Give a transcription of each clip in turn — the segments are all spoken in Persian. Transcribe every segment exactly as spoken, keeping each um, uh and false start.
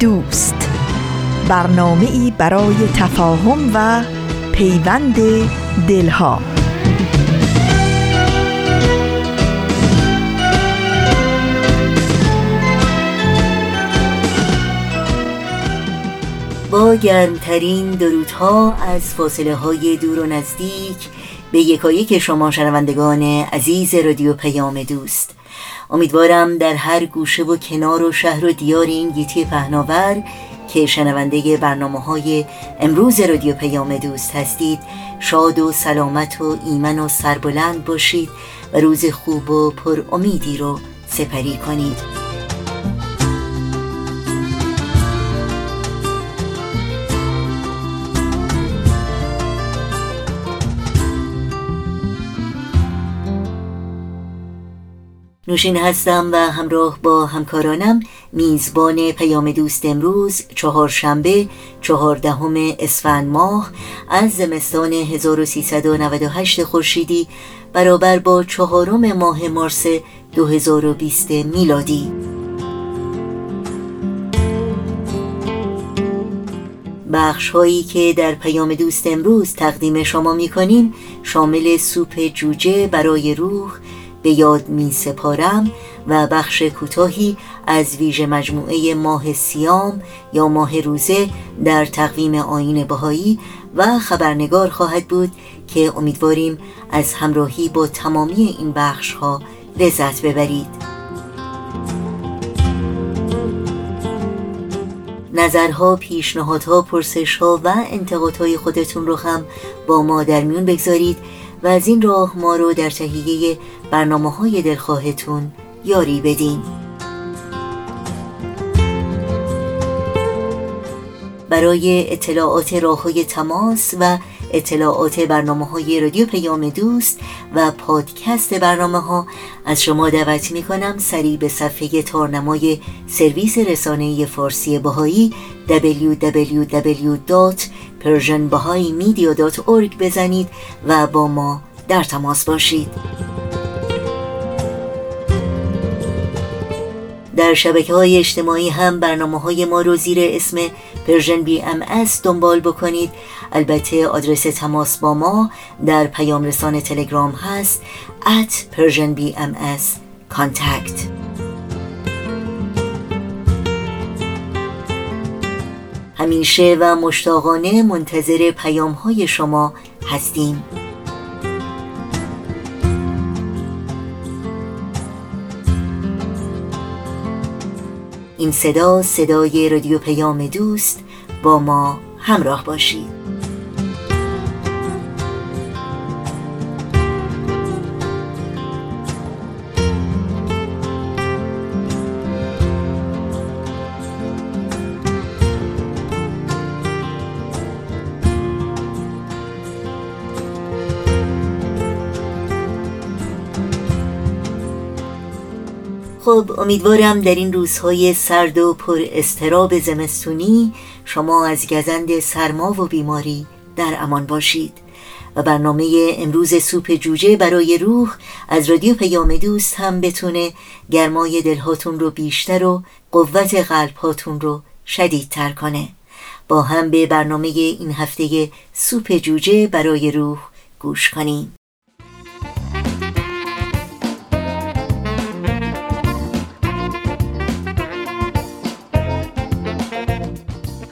دوست، برنامه‌ای برای تفاهم و پیوند دلها. با گرمترین درودها از فاصله های دور و نزدیک به یکایک شما شنوندگان عزیز رادیو پیام دوست، امیدوارم در هر گوشه و کنار و شهر و دیار این گیتی پهناور که شنونده برنامه‌های امروز رادیو پیام دوست هستید شاد و سلامت و ایمن و سربلند باشید و روز خوب و پر امیدی رو سپری کنید. نوشین هستم و همراه با همکارانم میزبان پیام دوست امروز چهارشنبه چهاردهم اسفند ماه از زمستان هزار و سیصد و نود و هشت خورشیدی برابر با چهارم ماه مارس دو هزار و بیست میلادی. بخش هایی که در پیام دوست امروز تقدیم شما میکنیم شامل سوپ جوجه برای روح، به یاد می سپارم و بخش کوتاهی از ویژه مجموعه ماه سیام یا ماه روزه در تقویم آیین بهایی و خبرنگار خواهد بود که امیدواریم از همراهی با تمامی این بخش ها لذت ببرید. نظرها، پیشنهادها، پرسشها و انتقادهای خودتون رو هم با ما در میون بگذارید و از این راه ما رو در تهیه برنامه‌های دلخواهتون یاری بدین. برای اطلاعات راه‌های تماس و اطلاعات برنامه‌های رادیو پیام دوست و پادکست برنامه‌ها از شما دعوت می‌کنم سریع به صفحه تارنمای سرویس رسانه‌ای فارسی بهایی دبلیو دبلیو دبلیو دات پرژن بهایی مدیا دات اورگ بزنید و با ما در تماس باشید. در شبکه‌های اجتماعی هم برنامه‌های ما رو زیر اسم پرژن بی ام اس دنبال بکنید. البته آدرس تماس با ما در پیام رسان تلگرام هست ات پرژن بی ام اس کانتکت. همیشه و مشتاقانه منتظر پیام‌های شما هستیم. این صدا صدای رادیو پیام دوست، با ما همراه باشید. خب، امیدوارم در این روزهای سرد و پر اضطراب زمستونی شما از گزند سرما و بیماری در امان باشید و برنامه امروز سوپ جوجه برای روح از رادیو پیام دوست هم بتونه گرمای دلهاتون رو بیشتر و قوت قلبهاتون رو شدیدتر کنه. با هم به برنامه این هفته سوپ جوجه برای روح گوش کنیم.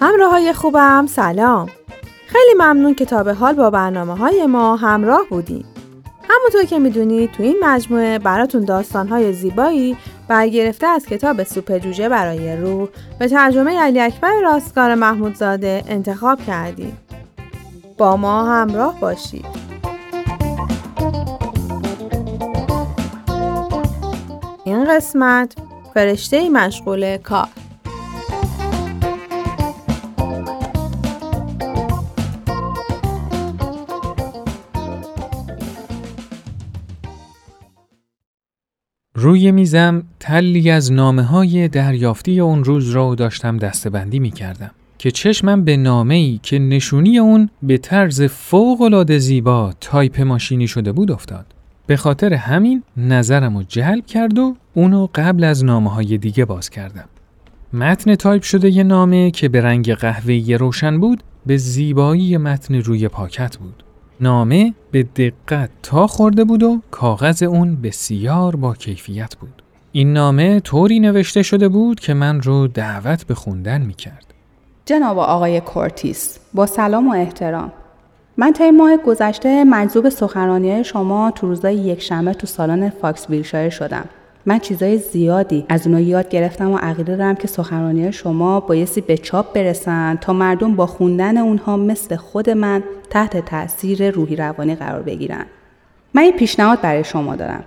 همراهای خوبم، سلام. خیلی ممنون که تا به حال با برنامه‌های ما همراه بودین. همونطور که میدونید تو این مجموعه براتون داستان‌های زیبایی برگرفته از کتاب سوپ جوجه برای روح به ترجمه علی اکبر راستگار محمودزاده انتخاب کردیم. با ما همراه باشید. این قسمت فرشته‌ای مشغول کار. روی میزم تلی از نامه‌های دریافتی اون روز رو داشتم دسته‌بندی می‌کردم که چشمم به نامه‌ای که نشونی اون به طرز فوق‌العاده زیبا تایپ ماشینی شده بود افتاد. به خاطر همین نظرمو جلب کرد و اونو قبل از نامه‌های دیگه باز کردم. متن تایپ شده یه نامه که به رنگ قهوه‌ای روشن بود، به زیبایی متن روی پاکت بود. نامه به دقت تا خورده بود و کاغذ اون بسیار با کیفیت بود. این نامه طوری نوشته شده بود که من رو دعوت به خوندن می‌کرد. جناب آقای کورتیس، با سلام و احترام. من تا این ماه گذشته مجذوب سخنرانی‌های شما تو روزهای یکشنبه تو سالن فاکس ویلشایر شدم. من چیزای زیادی از اونها یاد گرفتم و عقیده دارم که سخنرانی‌های شما بایستی به چاپ برسن تا مردم با خوندن اونها مثل خود من تحت تأثیر روحی روانی قرار بگیرن. من یه پیشنهاد برای شما دارم.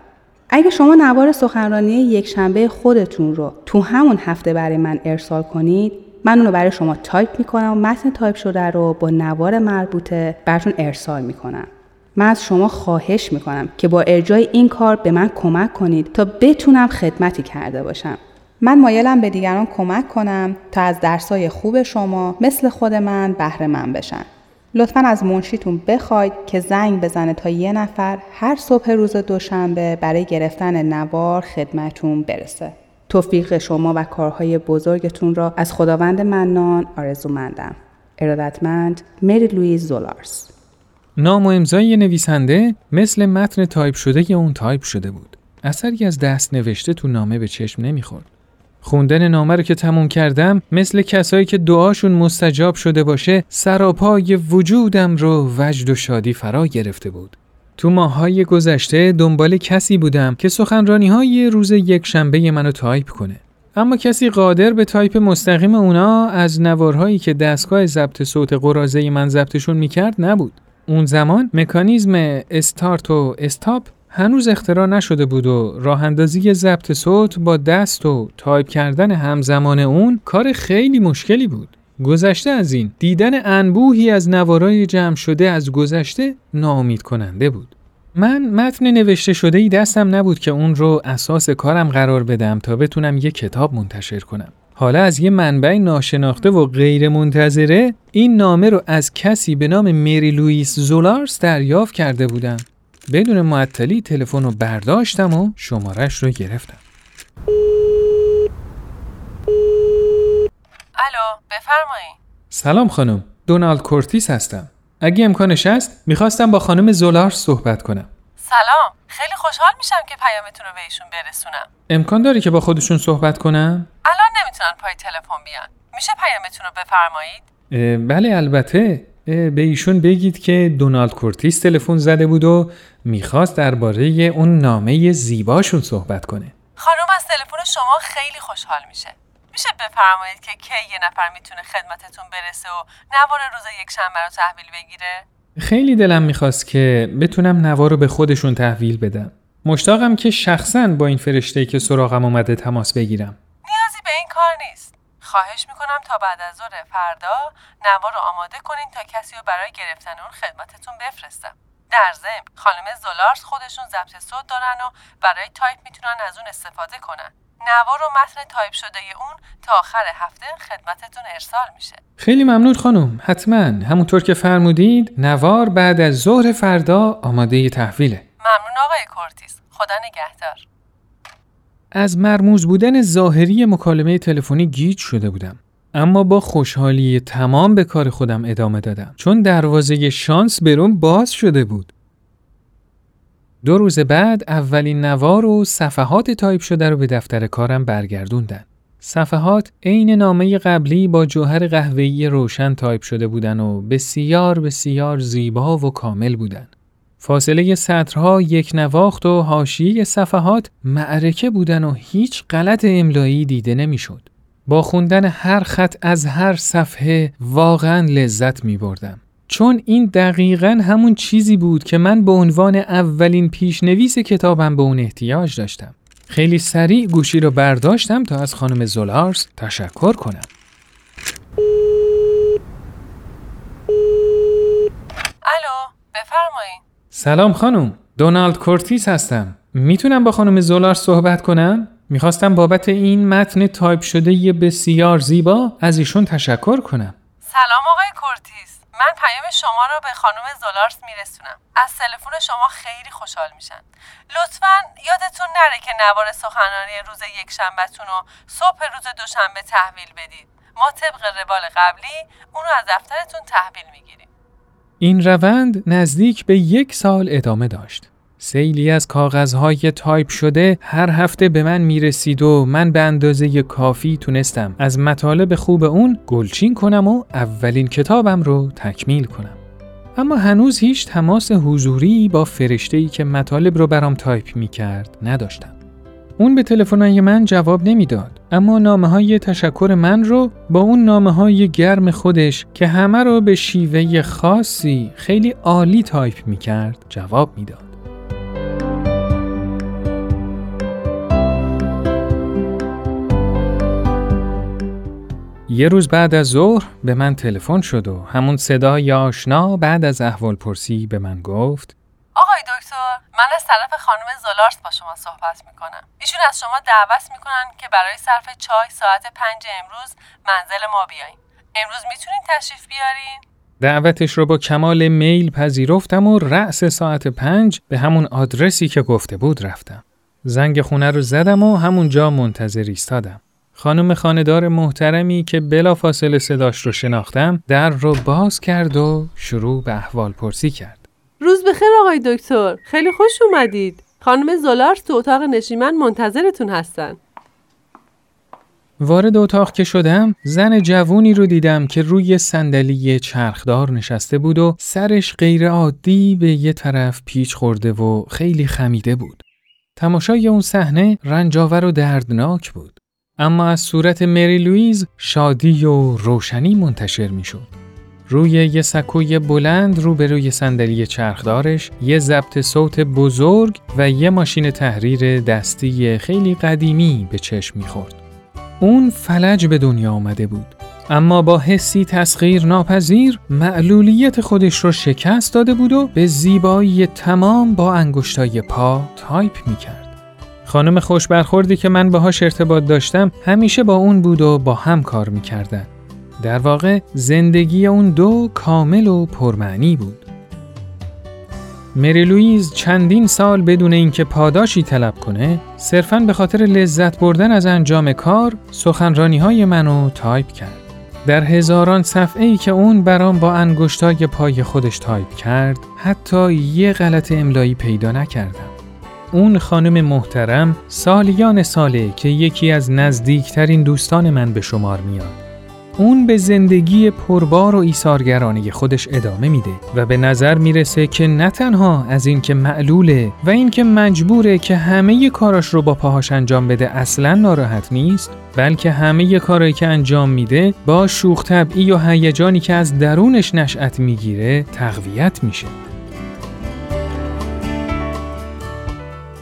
اگه شما نوار سخنرانی یکشنبه خودتون رو تو همون هفته برای من ارسال کنید، من اون رو برای شما تایپ میکنم و متن تایپ شده رو با نوار مربوطه براتون ارسال میکنم. من از شما خواهش میکنم که با ارجاع این کار به من کمک کنید تا بتونم خدمتی کرده باشم. من مایلم به دیگران کمک کنم تا از درسای خوب شما مثل خود من بهره مند بشن. لطفاً از منشیتون بخواید که زنگ بزنه تا یه نفر هر صبح روز دوشنبه برای گرفتن نوار خدمتون برسه. توفیق شما و کارهای بزرگتون را از خداوند منان آرزومندم. ارادتمند مری لوئیز زولارز. نام و امضای نویسنده مثل متن تایپ شده ی اون تایپ شده بود. اثری از دست نوشته تو نامه به چشم نمیخورد. خوندن نامه رو که تموم کردم، مثل کسایی که دعاشون مستجاب شده باشه، سراپای وجودم رو وجد و شادی فرا گرفته بود. تو ماه‌های گذشته دنبال کسی بودم که سخنرانی‌های روز یکشنبه منو تایپ کنه، اما کسی قادر به تایپ مستقیم اونا از نوارهایی که دستگاه ضبط صوت قرازه من ضبطشون میکرد نبود. اون زمان مکانیزم استارت و استاپ هنوز اختراع نشده بود و راه‌اندازی ضبط صوت با دست و تایپ کردن همزمان اون کار خیلی مشکلی بود. گذشته از این، دیدن انبوهی از نوارای جمع شده از گذشته ناامید کننده بود. من متن نوشته شده‌ای دستم نبود که اون رو اساس کارم قرار بدم تا بتونم یه کتاب منتشر کنم. حالا از یه منبع ناشناخته و غیر منتظره این نامه رو از کسی به نام مری لوئیز زولارز دریافت کرده بودم. بدون معطلی تلفن رو برداشتم و شمارش رو گرفتم. الو، بفرمایید. سلام خانم، دونالد کورتیس هستم. اگه امکانش هست میخواستم با خانم زولارز صحبت کنم. سلام، خیلی خوشحال میشم که پیامتون رو به ایشون برسونم. امکان داری که با خودشون صحبت کنم؟ الان نمیتونن پای تلفن بیان. میشه پیامتون رو بفرمایید؟ بله البته. به ایشون بگید که دونالد کورتیس تلفن زده بود و میخواست درباره اون نامه زیباشون صحبت کنه. خانم از تلفن شما خیلی خوشحال میشه. میشه بفرمایید که کی یه نفر میتونه خدمتتون برسه و نوار روز یکشنبه رو تحویل بگیره؟ خیلی دلم میخواست که بتونم نوار رو به خودشون تحویل بدم. مشتاقم که شخصاً با این فرشته‌ای که سراغم اومده تماس بگیرم. نیازی به این کار نیست. خواهش میکنم تا بعد از ظهر فردا نوار رو آماده کنین تا کسی رو برای گرفتن اون خدمتتون بفرستم. در ضمن خانم زولارز خودشون ضبط صوت دارن و برای تایپ میتونن از اون استفاده کنن. نوار و متن تایپ شده اون تا آخر هفته خدمتتون ارسال میشه. خیلی ممنون خانم. حتما همونطور که فرمودید نوار بعد از ظهر فردا آماده تحویله. ممنون آقای کورتیس. خدا نگهدار. از مرموز بودن ظاهری مکالمه تلفنی گیج شده بودم، اما با خوشحالی تمام به کار خودم ادامه دادم، چون دروازه شانس برام باز شده بود. دو روز بعد اولین نوار و صفحات تایپ شده رو به دفتر کارم برگردوندن. صفحات عین نامه قبلی با جوهر قهوه‌ای روشن تایپ شده بودن و بسیار بسیار زیبا و کامل بودن. فاصله سطرها یک نواخت و حاشیه صفحات معرکه بودن و هیچ غلط املایی دیده نمیشد. با خوندن هر خط از هر صفحه واقعا لذت می بردم، چون این دقیقاً همون چیزی بود که من به عنوان اولین پیشنویس کتابم به اون احتیاج داشتم. خیلی سریع گوشی رو برداشتم تا از خانم زولارز تشکر کنم. الو، بفرمایید. سلام خانم، دونالد کورتیس هستم. میتونم با خانم زولارز صحبت کنم؟ میخواستم بابت این متن تایپ شده یه بسیار زیبا از ایشون تشکر کنم. سلام آقای کورتیس، من پیام شما رو به خانم زولارز میرسونم. از تلفن شما خیلی خوشحال میشن. لطفاً یادتون نره که نوار سخنرانی روز یک شنبهتون رو صبح روز دوشنبه تحویل بدید. ما طبق روال قبلی اون رو از دفترتون تحویل میگیریم. این روند نزدیک به یک سال ادامه داشت. سیلی از کاغذهای تایپ شده هر هفته به من میرسید و من به اندازه کافی تونستم از مطالب خوب اون گلچین کنم و اولین کتابم رو تکمیل کنم. اما هنوز هیچ تماس حضوری با فرشته‌ای که مطالب رو برام تایپ میکرد نداشتم. اون به تلفن‌های من جواب نمیداد، اما نامه‌های تشکر من رو با اون نامه‌های گرم خودش که همه رو به شیوه خاصی خیلی عالی تایپ میکرد جواب میداد. یه روز بعد از ظهر به من تلفن شد و همون صدای آشنا بعد از احوالپرسی به من گفت: آقای دکتر، من از طرف خانم زولارز با شما صحبت میکنم. ایشون از شما دعوت میکنن که برای صرف چای ساعت پنج امروز منزل ما بیاییم. امروز میتونین تشریف بیارین؟ دعوتش رو با کمال میل پذیرفتم و رأس ساعت پنج به همون آدرسی که گفته بود رفتم. زنگ خونه رو زدم و همونجا منتظر ایستادم. خانم خانه‌دار محترمی که بلافاصله صداش رو شناختم در رو باز کرد و شروع به احوال پرسی کرد. روز بخیر آقای دکتر، خیلی خوش اومدید. خانم زولارز تو اتاق نشیمن منتظرتون هستن. وارد اتاق که شدم زن جوونی رو دیدم که روی صندلی چرخدار نشسته بود و سرش غیر عادی به یه طرف پیچ خورده و خیلی خمیده بود. تماشای اون صحنه رنجاور و دردناک بود، اما از صورت مری لوئیز شادی و روشنی منتشر می شد. روی یه سکوی بلند روبروی صندلی چرخدارش یه ضبط صوت بزرگ و یه ماشین تحریر دستی خیلی قدیمی به چشم می خورد. اون فلج به دنیا آمده بود، اما با حسی تسخیر ناپذیر معلولیت خودش رو شکست داده بود و به زیبایی تمام با انگشتای پا تایپ می کرد. خانم خوشبرخوردی که من باهاش ارتباط داشتم همیشه با اون بود و با هم کار میکردن. در واقع زندگی اون دو کامل و پرمعنی بود. مری لوئیز چندین سال بدون اینکه پاداشی طلب کنه، صرفاً به خاطر لذت بردن از انجام کار، سخنرانی‌های منو تایپ کرد. در هزاران صفحه‌ای که اون برام با انگشتای پای خودش تایپ کرد، حتی یه غلط املایی پیدا نکردم. اون خانم محترم سالیان ساله که یکی از نزدیکترین دوستان من به شمار میاد. اون به زندگی پربار و ایثارگرانه خودش ادامه میده و به نظر میرسه که نه تنها از این که معلوله و این که مجبوره که همه کاراش رو با پاهاش انجام بده اصلاً ناراحت نیست، بلکه همه کارایی که انجام میده با شوخ طبعی و هیجانی که از درونش نشأت میگیره تقویت میشه.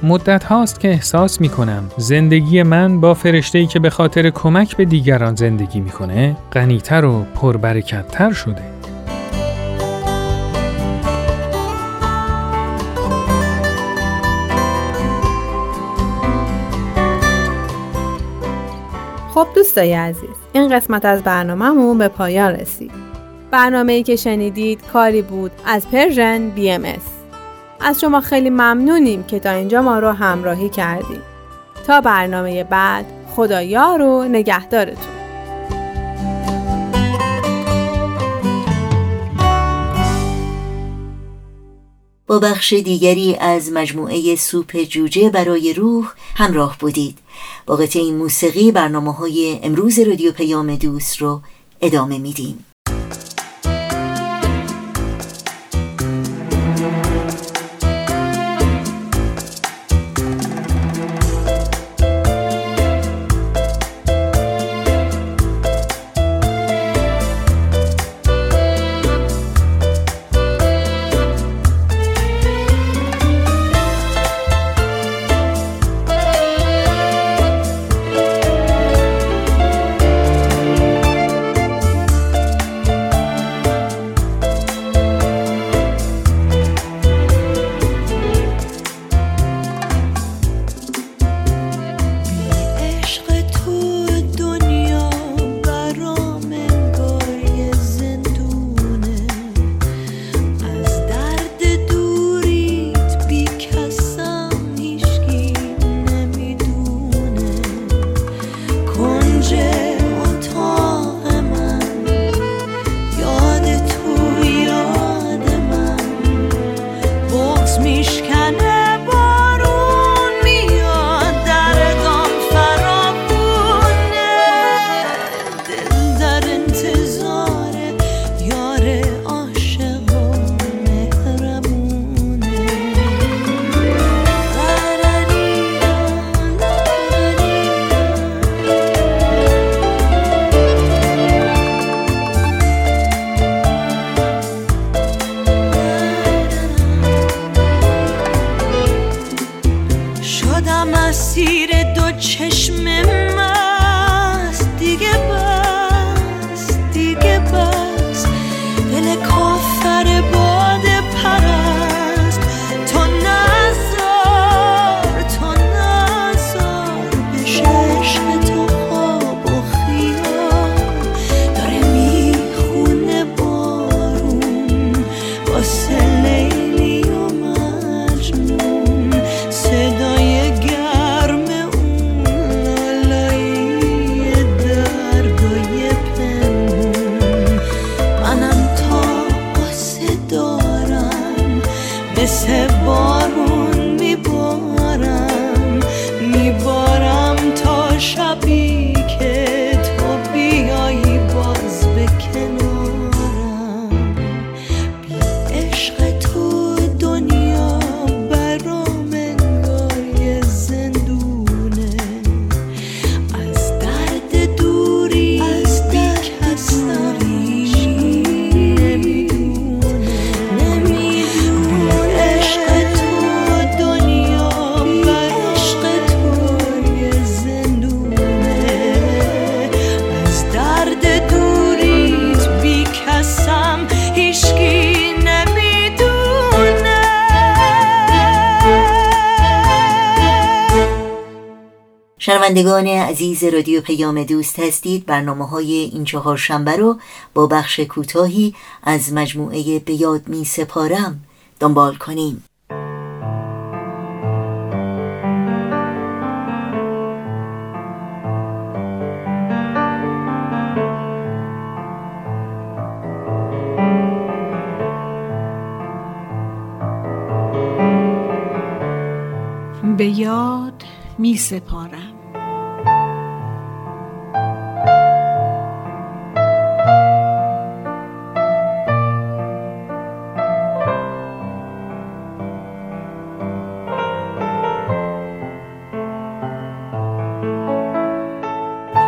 مدت هاست که احساس می کنم زندگی من با فرشته‌ای که به خاطر کمک به دیگران زندگی می کنه غنی‌تر و پربرکت‌تر شده. خب دوستای عزیز، این قسمت از برنامه‌مون به پایان رسید. برنامه‌ای که شنیدید کاری بود از پرژن بی ام اس. از شما خیلی ممنونیم که تا اینجا ما رو همراهی کردیم. تا برنامه بعد، خدایار و نگهدارتون. با بخش دیگری از مجموعه سوپ جوجه برای روح همراه بودید. با قطعه موسیقی برنامه‌های امروز رادیو پیام دوست رو ادامه میدیم. شنوندگان عزیز رادیو پیام دوست هستید. برنامه‌های این چهارشنبه رو با بخش کوتاهی از مجموعه به یاد می سپارم دنبال کنیم. به یاد می سپارم.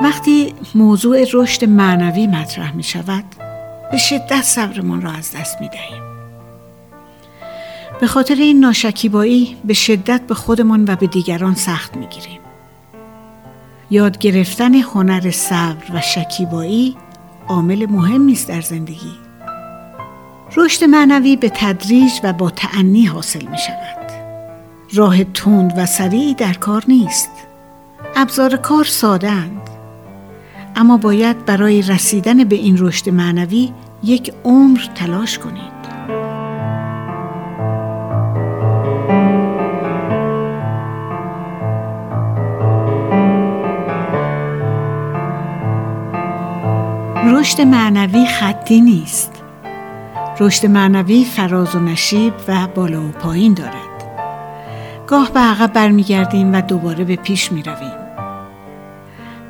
وقتی موضوع رشد معنوی مطرح می شود، به شدت صبرمان را از دست می دهیم. به خاطر این ناشکیبایی به شدت به خودمان و به دیگران سخت میگیریم. یاد گرفتن هنر صبر و شکیبایی عامل مهمی است در زندگی. رشد معنوی به تدریج و با تأنی حاصل می شود. راه تند و سریعی در کار نیست. ابزار کار ساده اند. اما باید برای رسیدن به این رشد معنوی یک عمر تلاش کنید. رشد معنوی خطی نیست. رشد معنوی فراز و نشیب و بالا و پایین دارد. گاه به عقب برمیگردیم و دوباره به پیش می رویم.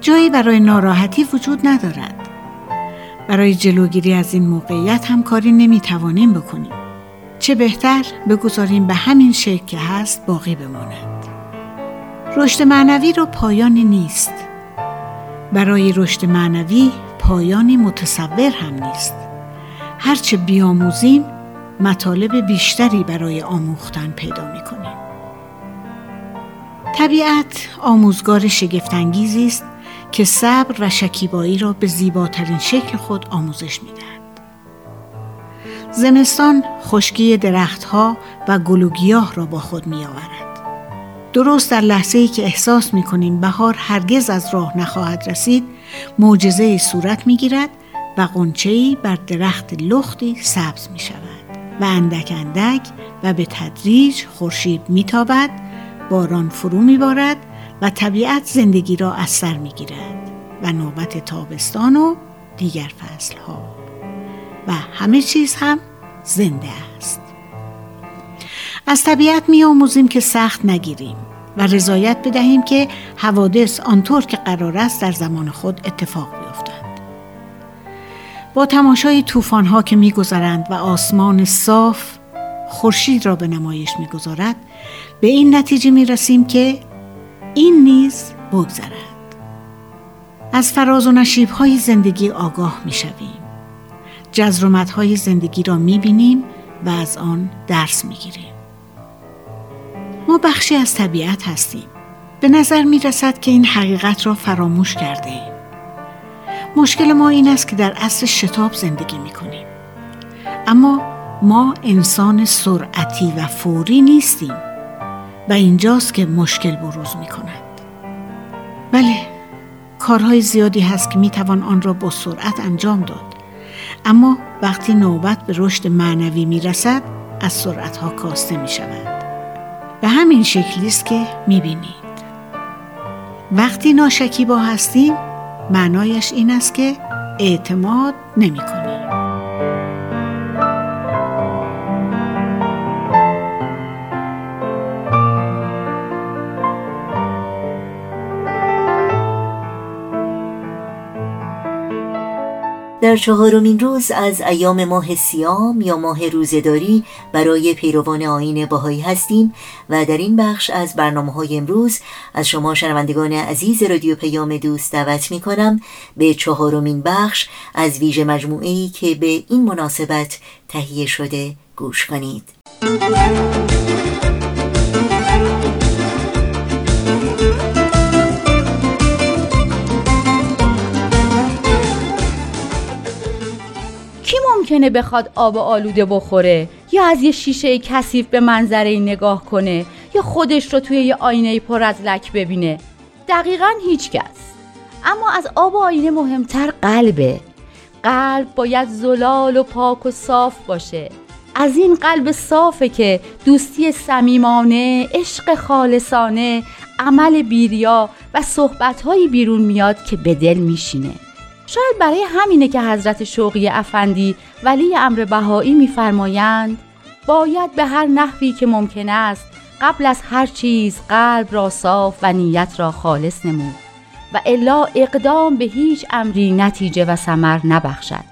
جایی برای ناراحتی وجود ندارد. برای جلوگیری از این موقعیت هم کاری نمی توانیم بکنیم. چه بهتر بگذاریم به همین شکل که هست باقی بماند. رشد معنوی را پایانی نیست. برای رشد معنوی پایانی متصور هم نیست. هرچه بیاموزیم مطالب بیشتری برای آموختن پیدا می کنیم. طبیعت آموزگار شگفت‌انگیزی است که صبر و شکیبایی را به زیباترین شکل خود آموزش می دهد. زمستان خشکی درختها و گل و گیاه را با خود می آورد. درست در لحظه‌ای که احساس می کنیم بهار هرگز از راه نخواهد رسید، معجزه‌ای صورت می‌گیرد و غنچه‌ای بر درخت لختی سبز می‌شود و اندک اندک و به تدریج خورشید می‌تابد، باران فرو می‌بارد و طبیعت زندگی را از سر می‌گیرد و نوبت تابستان و دیگر فصل‌ها و همه چیز هم زنده است. از طبیعت می‌آموزیم که سخت نگیریم و رضایت بدهیم که حوادث آنطور که قرار است در زمان خود اتفاق بیفتند. با تماشای طوفان‌ها که می‌گذرند و آسمان صاف خورشید را به نمایش می‌گذارد، به این نتیجه می‌رسیم که این نیز بگذرد. از فراز و نشیب‌های زندگی آگاه می‌شویم. جذر و مدهای زندگی را می‌بینیم و از آن درس می‌گیریم. ما بخشی از طبیعت هستیم. به نظر می رسد که این حقیقت را فراموش کرده ایم. مشکل ما این است که در عصر شتاب زندگی می کنیم. اما ما انسان سرعتی و فوری نیستیم و اینجاست که مشکل بروز می کند. بله، کارهای زیادی هست که می توان آن را با سرعت انجام داد. اما وقتی نوبت به رشد معنوی می رسد، از سرعتها کاسته می شود. به همین شکلی است که می‌بینید. وقتی ناشکیبا هستیم، معنایش این است که اعتماد نمی‌کنیم. در چهارمین روز از ایام ماه صیام یا ماه روزه‌داری برای پیروان آیین بهایی هستیم و در این بخش از برنامه‌های امروز از شما شنوندگان عزیز رادیو پیام دوست دعوت می‌کنم به چهارمین بخش از ویژه مجموعه‌ای که به این مناسبت تهیه شده گوش کنید. ممکنه بخواد آب آلوده بخوره یا از یه شیشه کثیف به منظره نگاه کنه یا خودش رو توی یه آینه پر از لک ببینه. دقیقاً هیچ کس. اما از آب و آینه مهمتر قلبه. قلب باید زلال و پاک و صاف باشه. از این قلب صافه که دوستی صمیمانه، عشق خالصانه، عمل بیریا و صحبت‌های بیرون میاد که به دل میشینه. شاید برای همینه که حضرت شوقی افندی ولی امر بهایی میفرمایند باید به هر نحوی که ممکن است قبل از هر چیز قلب را صاف و نیت را خالص نمود و الا اقدام به هیچ امری نتیجه و ثمر نبخشد.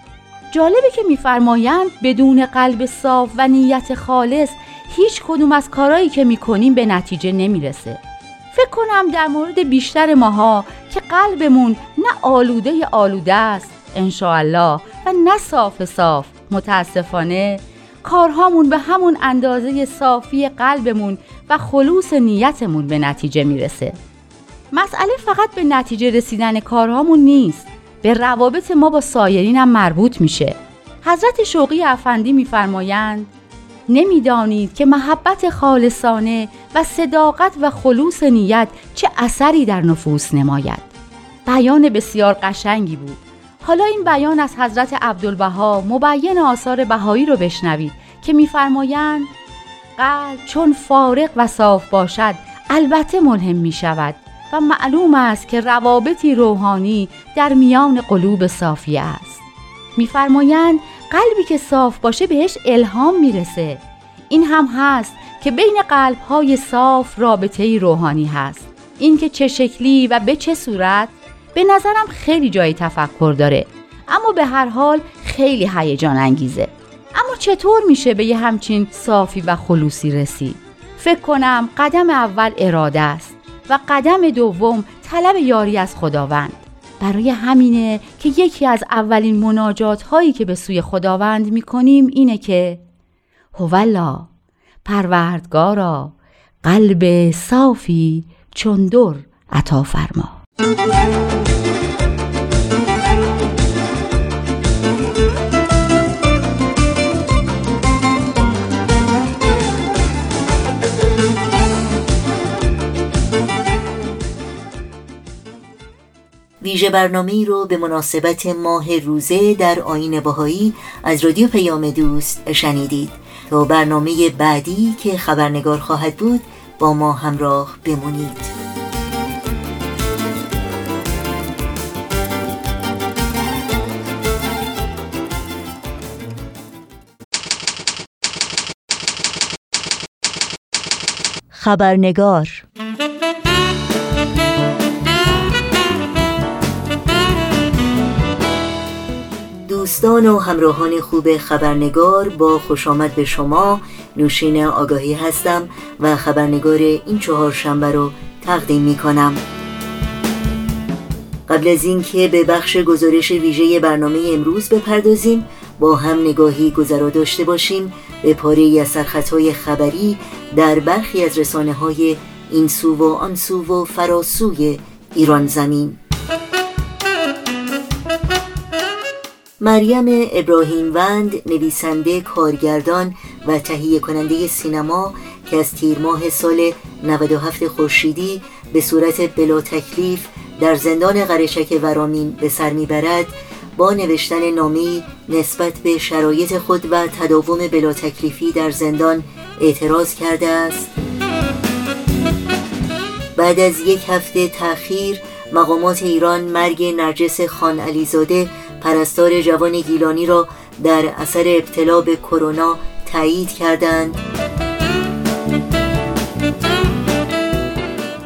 جالبه که میفرمایند بدون قلب صاف و نیت خالص هیچ کدوم از کارهایی که میکنیم به نتیجه نمیرسه. فکر کنم در مورد بیشتر ماها که قلبمون نه آلوده آلوده است انشاءالله و نه صاف صاف، متاسفانه کارهامون به همون اندازه صافی قلبمون و خلوص نیتمون به نتیجه میرسه. مسئله فقط به نتیجه رسیدن کارهامون نیست، به روابط ما با سایرین هم مربوط میشه. حضرت شوقی افندی میفرمایند نمیدانید که محبت خالصانه و صداقت و خلوص نیت چه اثری در نفوس نماید. بیان بسیار قشنگی بود. حالا این بیان از حضرت عبدالبها مبین آثار بهایی رو بشنوید که میفرمایند قلب چون فارغ و صاف باشد البته ملهم میشود و معلوم است که روابطی روحانی در میان قلوب صافیه است. میفرمایند قلبی که صاف باشه بهش الهام میرسه. این هم هست که بین قلب‌های صاف رابطه‌ای روحانی هست. این که چه شکلی و به چه صورت به نظرم خیلی جای تفکر داره، اما به هر حال خیلی هیجان انگیزه. اما چطور میشه به یه همچین صافی و خلوصی رسید؟ فکر کنم قدم اول اراده است و قدم دوم طلب یاری از خداوند. برای همینه که یکی از اولین مناجات هایی که به سوی خداوند می کنیم اینه که هوالله، پروردگارا، قلب صافی چون در عطا فرما. ویژه برنامه‌ای رو به مناسبت ماه روزه در آیین بهایی از رادیو پیام دوست شنیدید. تا برنامه بعدی که خبرنگار خواهد بود با ما همراه بمونید. خبرنگار دوستان و همراهان خوب خبرنگار، با خوش آمد به شما. نوشین آگاهی هستم و خبرنگار این چهارشنبه رو تقدیم می کنم. قبل از اینکه به بخش گزارش ویژه برنامه امروز بپردازیم، با هم نگاهی گذرا داشته باشیم به پاره‌ای از سرخط‌های خبری در برخی از رسانه‌های این سو و آن سو و فراسوی ایران زمین. مریم ابراهیم وند، نویسنده، کارگردان و تهیه کننده سینما، که از تیر ماه سال نود و هفت خورشیدی به صورت بلا تکلیف در زندان قرچک ورامین به سر میبرد، با نوشتن نامه‌ای نسبت به شرایط خود و تداوم بلا تکلیفی در زندان اعتراض کرده است. بعد از یک هفته تأخیر، مقامات ایران مرگ نرجس خان علیزاده، پرستار جوان گیلانی، را در اثر ابتلا به کرونا تایید کردند.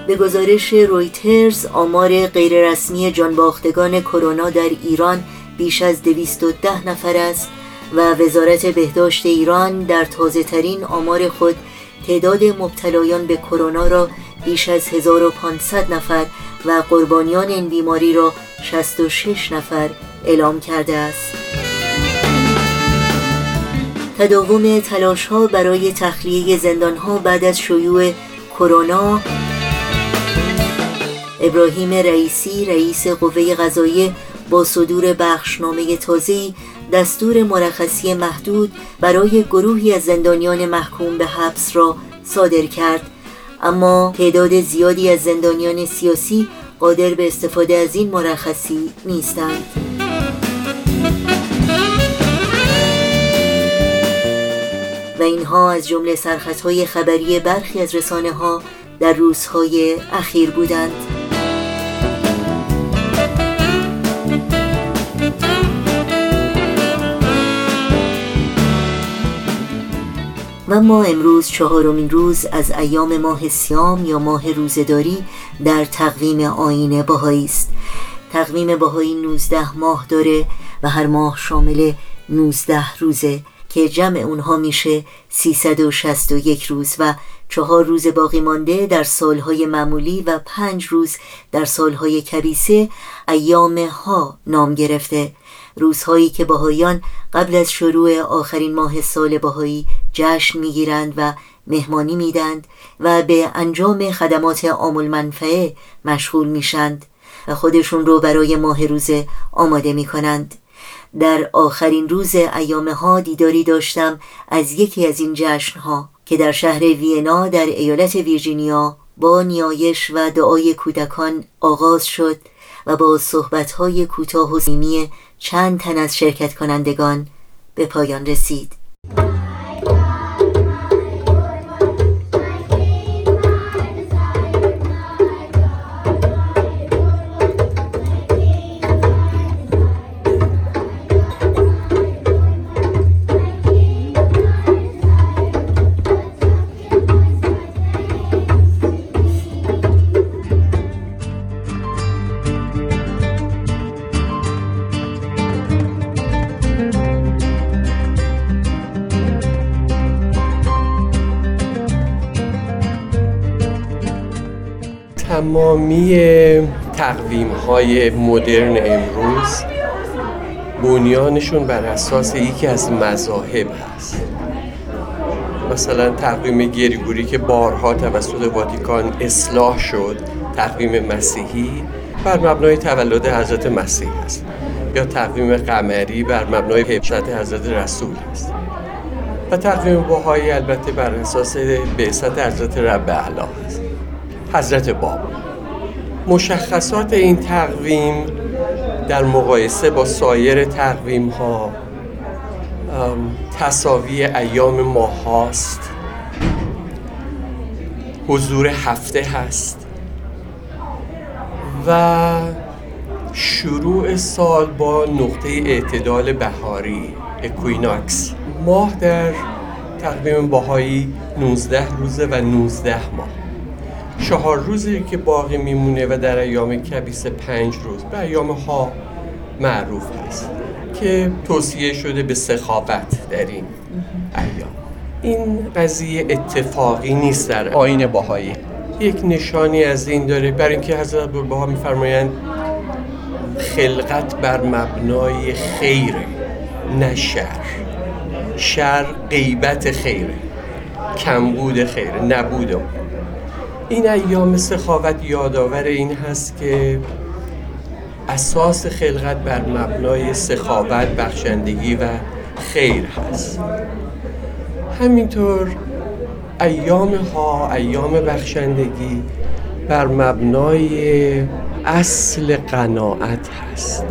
به گزارش رویترز، آمار غیررسمی جانباختگان کرونا در ایران بیش از دویست و ده نفر است و وزارت بهداشت ایران در تازه‌ترین آمار خود تعداد مبتلایان به کرونا را بیش از هزار و پانصد نفر و قربانیان این بیماری را شصت و شش نفر اعلام کرده است. تداوم تلاش‌ها برای تخلیه زندان‌ها بعد از شیوع کرونا. ابراهیم رئیسی، رئیس قوه قضاییه، با صدور بخشنامه تازه‌ای دستور مرخصی محدود برای گروهی از زندانیان محکوم به حبس را صادر کرد، اما تعداد زیادی از زندانیان سیاسی قادر به استفاده از این مرخصی نیستند. و اینها از جمله سرخطهای خبری برخی از رسانه‌ها در روزهای اخیر بودند. و ما امروز چهارمین روز از ایام ماه صیام یا ماه روزه‌داری در تقویم آیین بهایی است. تقویم بهایی نوزده ماه داره و هر ماه شامل نوزده روزه که جمع اونها میشه سیصد و شصت و یک روز و چهار روز باقی مانده در سالهای معمولی و پنج روز در سالهای کبیسه ایام ها نام گرفته، روزهایی که بهاییان قبل از شروع آخرین ماه سال بهایی جشن میگیرند و مهمانی میدند و به انجام خدمات عام المنفعه مشغول میشند و خودشون رو برای ماه روزه آماده میکنند. در آخرین روز ایام ها دیداری داشتم از یکی از این جشن ها که در شهر وینا در ایالت ویرجینیا با نیایش و دعای کودکان آغاز شد و با صحبت های کوتاه و صمیمی چند تن از شرکت کنندگان به پایان رسید. تمامی تقویم‌های مدرن امروز بنیانشون بر اساس یکی از مذاهب هست. مثلا تقویم گریگوری که بارها توسط واتیکان اصلاح شد، تقویم مسیحی بر مبنای تولد حضرت مسیح است، یا تقویم قمری بر مبنای بعثت حضرت رسول است، و تقویم بهایی البته بر اساس بعثت حضرت رب‌اعلی است، حضرت باب. مشخصات این تقویم در مقایسه با سایر تقویم ها تساوی ایام ماه هاست، حضور هفته هست و شروع سال با نقطه اعتدال بهاری، اکویناکس. ماه در تقویم بهایی نوزده روزه و نوزده ماه. چهار روزی که باقی میمونه و در ایام کبیسه پنج روز به ایام ها معروف هست که توصیه شده به سخاوت در این ایام. این قضیه اتفاقی نیست در آیین بهایی. یک نشانی از این داره، برای اینکه حضرت عبدالبها میفرمایند خلقت بر مبنای خیر نه شر. شر غیبت خیر، کمبود خیر، نبود. این ایام سخاوت یادآور این هست که اساس خلقت بر مبنای سخاوت، بخشندگی و خیر هست. همینطور ایام ها، ایام بخشندگی، بر مبنای اصل قناعت هست.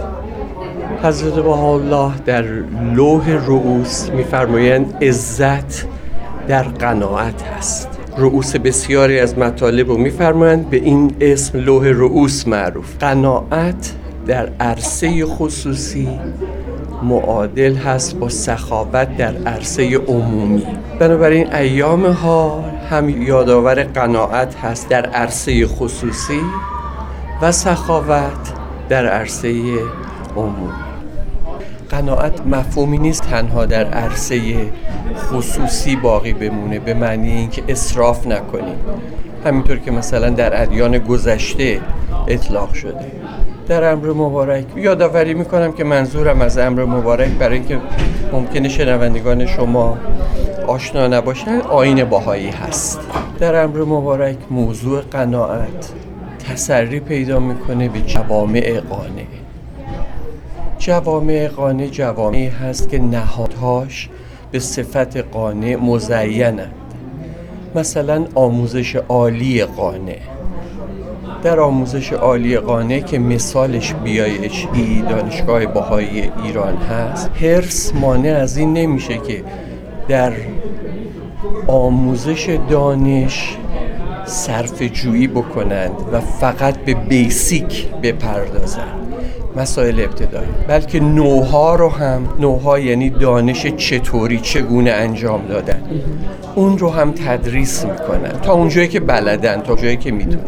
حضرت بهاءالله در لوح رؤوس می‌فرمایند عزت در قناعت هست. رؤوس بسیاری از مطالب رو می‌فرمایند، به این اسم لوح رؤوس معروف. قناعت در عرصه خصوصی معادل هست با سخاوت در عرصه عمومی. بنابراین ایام ها هم یادآور قناعت هست در عرصه خصوصی و سخاوت در عرصه عمومی. قناعت مفهومی نیست تنها در عرصه خصوصی باقی بمونه، به معنی اینکه اسراف نکنیم، همینطور که مثلا در ادیان گذشته اطلاق شده. در امر مبارک یادآوری میکنم که منظورم از امر مبارک، برای اینکه ممکنه شنوندگان شما آشنا نباشن، آیین بهایی هست. در امر مبارک موضوع قناعت تسری پیدا میکنه به جوامع قانع. جوامع قانع جوامعی هست که نهادهاش به صفت قانع مزینند. مثلا آموزش عالی قانع، در آموزش عالی قانع که مثالش بیایش ای دانشگاه بهایی ایران هست، حرص مانع از این نمیشه که در آموزش دانش صرفه جویی بکنند و فقط به بیسیک بپردازند، مسائل ابتدایی، بلکه نوها رو هم، نوها یعنی دانش چطوری چگونه انجام دادن، اون رو هم تدریس میکنن تا اونجایی که بلدن، تا جایی که میتونن.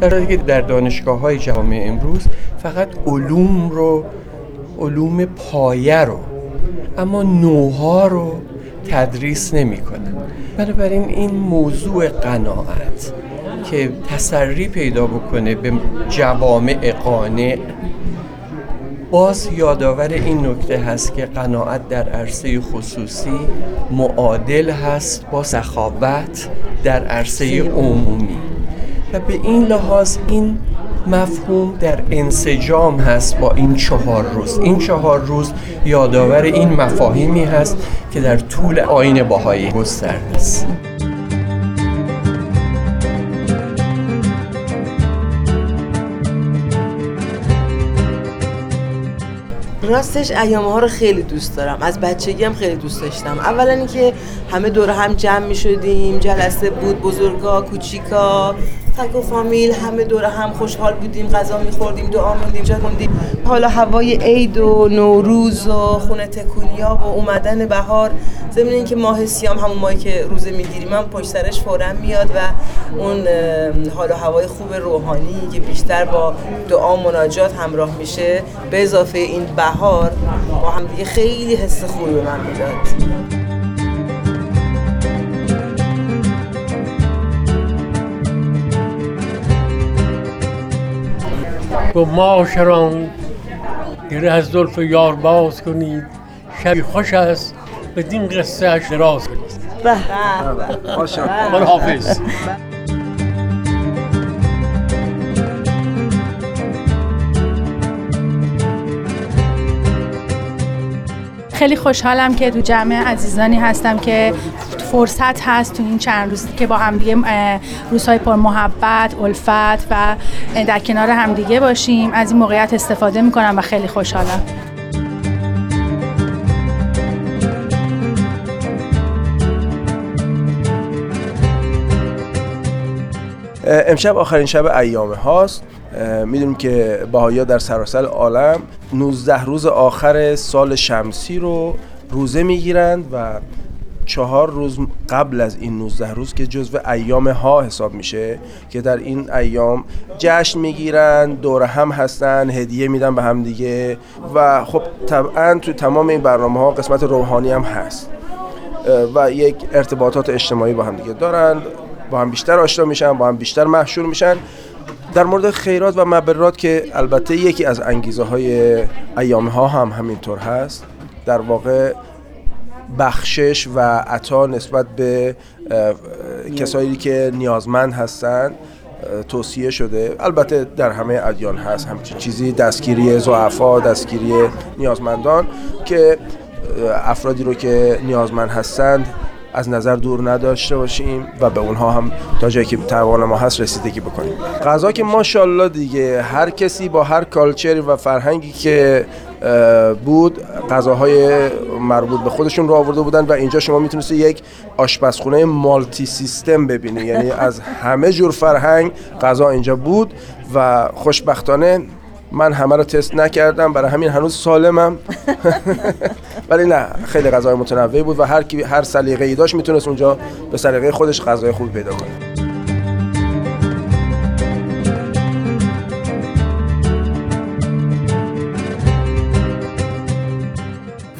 در حالی که در دانشگاه‌های جامعه امروز فقط علوم رو، علوم پایه رو، اما نوها رو تدریس نمیکنن. بنابراین این موضوع قناعت که تسری پیدا بکنه به جوامع قانع، باز یادآور این نکته هست که قناعت در عرصه خصوصی معادل هست با سخاوت در عرصه عمومی و به این لحاظ این مفهوم در انسجام هست با این چهار روز. این چهار روز یادآور این مفاهیمی هست که در طول آیین بهایی گسترده است. راستش ایام ها رو خیلی دوست دارم، از بچگی هم خیلی دوست داشتم. اولا اینکه همه دور هم جمع می شدیم، جلسه بود، بزرگا، کوچیکا، تک و فامیل، همه دور هم خوشحال بودیم، غذا می خوردیم، دعا موندیم، جا خوندیم. حالا هوای عید و نوروز و خونه تکونیا و اومدن بهار، ضمن اینکه ماه سیام همون ماهی که روزه می گیریم هم پشت سرش فوراً میاد و اون حالا هوای خوب روحانی که بیشتر با دعا مناجات همراه میشه به اضافه این بهار با هم دیگه خیلی حس خوبی به من میداد. گفت معاشران گره از زلف یار باز کنید، شبی خوش است، بدین قصه اش دراز کنید. به به ماشاءالله. من حافظ. خیلی خوشحالم که تو جمع عزیزانی هستم که فرصت هست تو این چند روز که با همدیگه روزهای پر محبت، الفت و در کنار همدیگه باشیم. از این موقعیت استفاده میکنم و خیلی خوشحالم. امشب آخرین شب ایامه هاست. میدونیم که بهائی‌ها در سراسر عالم نوزده روز آخر سال شمسی رو روزه میگیرند و چهار روز قبل از این نوزده روز که جزو ایام ها حساب میشه که در این ایام جشن میگیرن، دور هم هستن، هدیه میدن به هم دیگه و خب طبعا تو تمام این برنامه ها قسمت روحانی هم هست و یک ارتباطات اجتماعی با هم دیگه دارن، با هم بیشتر آشنا میشن، با هم بیشتر محشور میشن. در مورد خیرات و مبرات که البته یکی از انگیزه های ایام ها هم همینطور هست، در واقع بخشش و عطا نسبت به کسایی که نیازمند هستند توصیه شده. البته در همه ادیان هست همچین چیزی، دستگیری ضعفا، دستگیری نیازمندان، که افرادی رو که نیازمند هستند از نظر دور نداشته باشیم و به اونها هم تا جایی که توان ما هست رسیدگی بکنیم. غذا که ماشاءالله دیگه هر کسی با هر کالچری و فرهنگی که بود غذاهای مربوط به خودشون رو آورده بودن و اینجا شما میتونید یک آشپزخونه مالتی سیستم ببینید، یعنی از همه جور فرهنگ غذا اینجا بود و خوشبختانه من همه رو تست نکردم، برای همین هنوز سالمم. ولی نه، خیلی غذای متنوعی بود و هر کی هر سلیقه‌ای داشت میتونست اونجا به سلیقه خودش غذای خوبی پیدا کنه.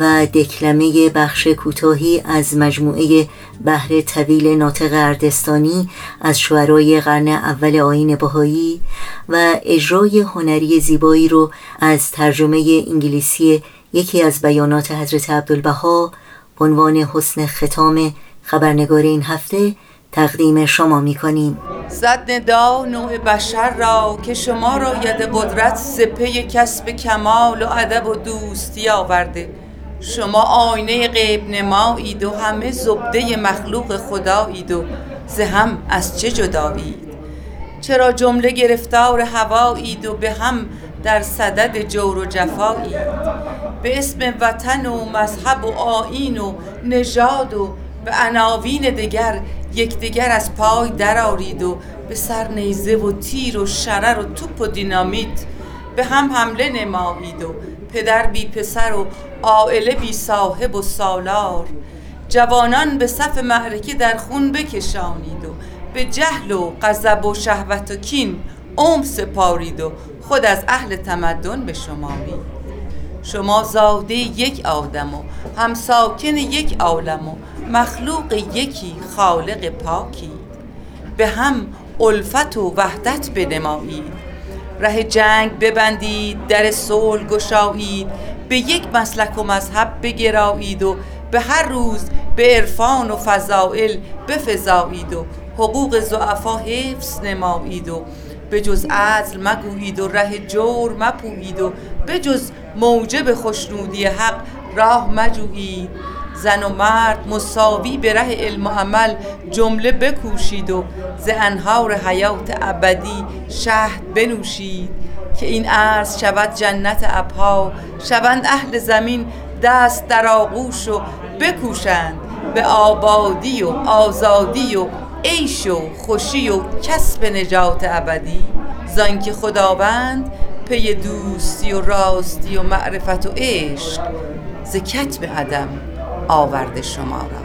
و دکلمه بخش کوتاهی از مجموعه بحر طویل ناطق اردستانی از شعرای قرن اول آیین بهایی و اجرای هنری زیبایی رو از ترجمه انگلیسی یکی از بیانات حضرت عبدالبها عنوان حسن ختام خبرنگار این هفته تقدیم شما می‌کنیم. زد ندا نوع بشر را که شما را ید قدرت سپه کسب کمال و ادب و دوستی آورده. شما آینه غیب نمایید و همه زبده مخلوق خدایید و زهم از چه جدایید؟ چرا جمله گرفتار هوایید و به هم در صدد جور و جفایید. به اسم وطن و مذهب و آیین و نژاد و به عناوین دگر یکدیگر از پای درآرید و به سر نیزه و تیر و شرر و توپ و دینامیت به هم حمله نمایید و پدر بی پسر و عائله بی صاحب و سالار، جوانان به صف معرکه در خون بکشانید و به جهل و غضب و شهوت و کین عمر سپارید و خود از اهل تمدن به شمارید. شما زاده یک آدم و همساکن یک عالم و مخلوق یکی خالق پاکی. به هم الفت و وحدت بنمایید، ره جنگ ببندید، در صلح گشایید، به یک مسلک و مذهب بگرایید و به هر روز به عرفان و فضائل بفزایید و حقوق ضعفا حفظ نمایید و به جز عدل مگویید و ره جور مپویید و به جز موجب خوشنودی حق راه مجویید. زن و مرد مساوی به ره علم و عمل جمله بکوشید و ز انهار حیات ابدی شهد بنوشید که این عرض شود جنت ابها، شوند اهل زمین دست در آغوش و بکوشند به آبادی و آزادی و عیش و خوشی و کسب نجات ابدی. زان که خداوند پی دوستی و راستی و معرفت و عشق ز کتب عدم آورده شما را.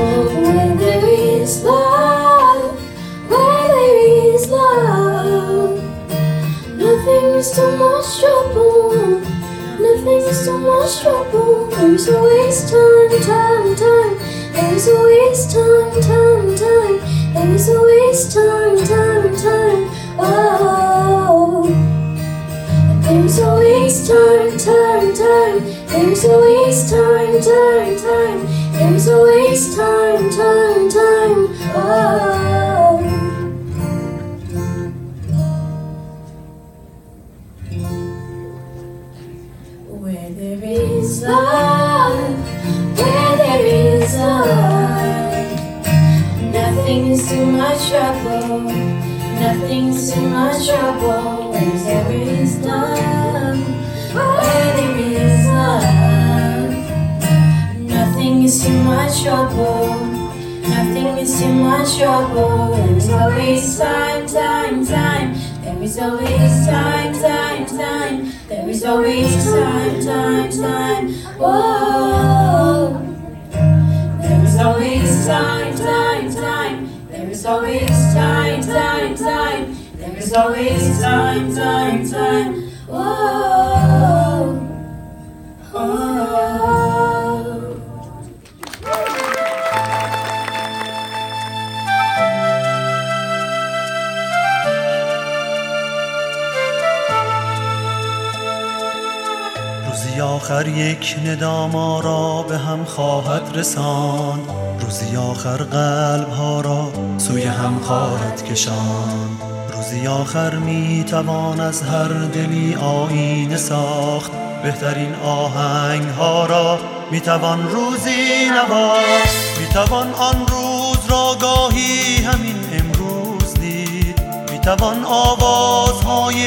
آخر یک ندا ما را به هم خواهد رسان، روزی آخر قلب ها را سوی هم خواهد کشان. روزی آخر می توان از هر دلی آینه ساخت، بهترین آهنگ ها را می توان روزی نواخت. می توان آن روز را گاهی همین امروز دید، می توان آوازهای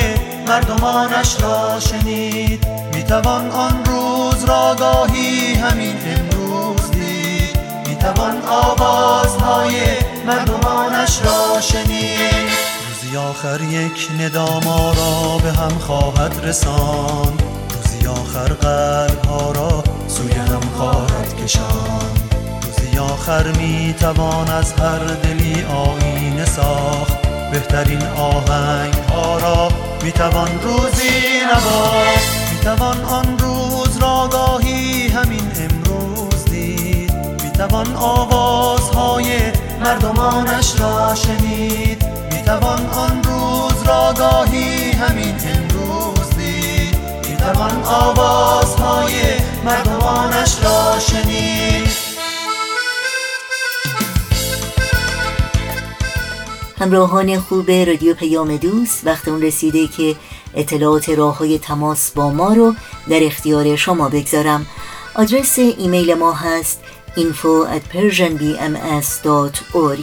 مردمانش را شنید. میتوان آن روز را گاهی همین امروز دید، میتوان آوازهای مردمانش را شنید. روزی آخر یک ندا ما را به هم خواهد رسان، روزی آخر قلبها را سوی هم خواهد کشان. روزی آخر میتوان از هر دلی آینه ساخت، بهترین آهنگها را میتوان روزی نواخت. میتوان آن روز را گاهی همین امروز دید، میتوان آوازهای مردمانش را شنید. میتوان آن روز را گاهی همین امروز دید. آوازهای مردمانش را شنید. همراهان خوب رادیو پیام دوست، وقت اون رسیده که اطلاعات راههای تماس با ما رو در اختیار شما بگذارم. آدرس ایمیل ما هست info at persianbms dot org.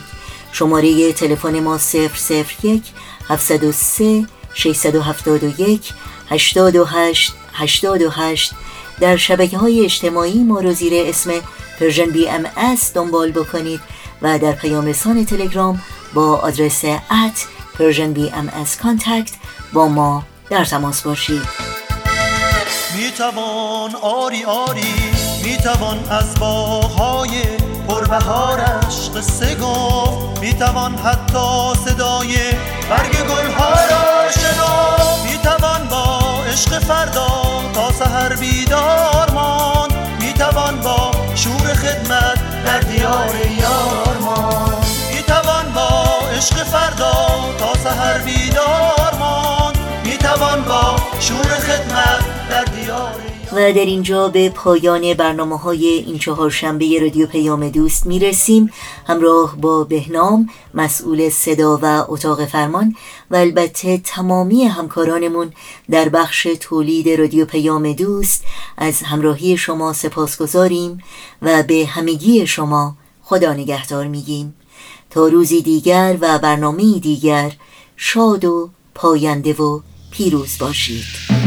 شماره تلفن ما صفر صفر یک هفت صفر سه شش هفت یک هشت هشت هشت هشت. در شبکه‌های اجتماعی ما رو زیر اسم پرژن بی ام اس دنبال بکنید و در پیام رسان تلگرام با آدرس ات پرژن بی ام اس کانتکت با ما در تماس باشید. میتوان آری آری میتوان از باغ‌های پربهارش قصه گفت، میتوان حتی صدای برگ گل‌ها را شنید، میتوان با عشق فردا تا سحر بیدار ماند، میتوان با شور خدمت در دیار یار ماند، میتوان با عشق فردا تا سحر بیدار ماند، میتوان با شور خدمت در دیار. و در اینجا به پایان برنامه های این چهارشنبه رادیو پیام دوست میرسیم. همراه با بهنام، مسئول صدا و اتاق فرمان، و البته تمامی همکارانمون در بخش تولید رادیو پیام دوست از همراهی شما سپاس گذاریم و به همگی شما خدا نگهدار میگیم تا روزی دیگر و برنامه دیگر. شاد و پاینده و پیروز باشید.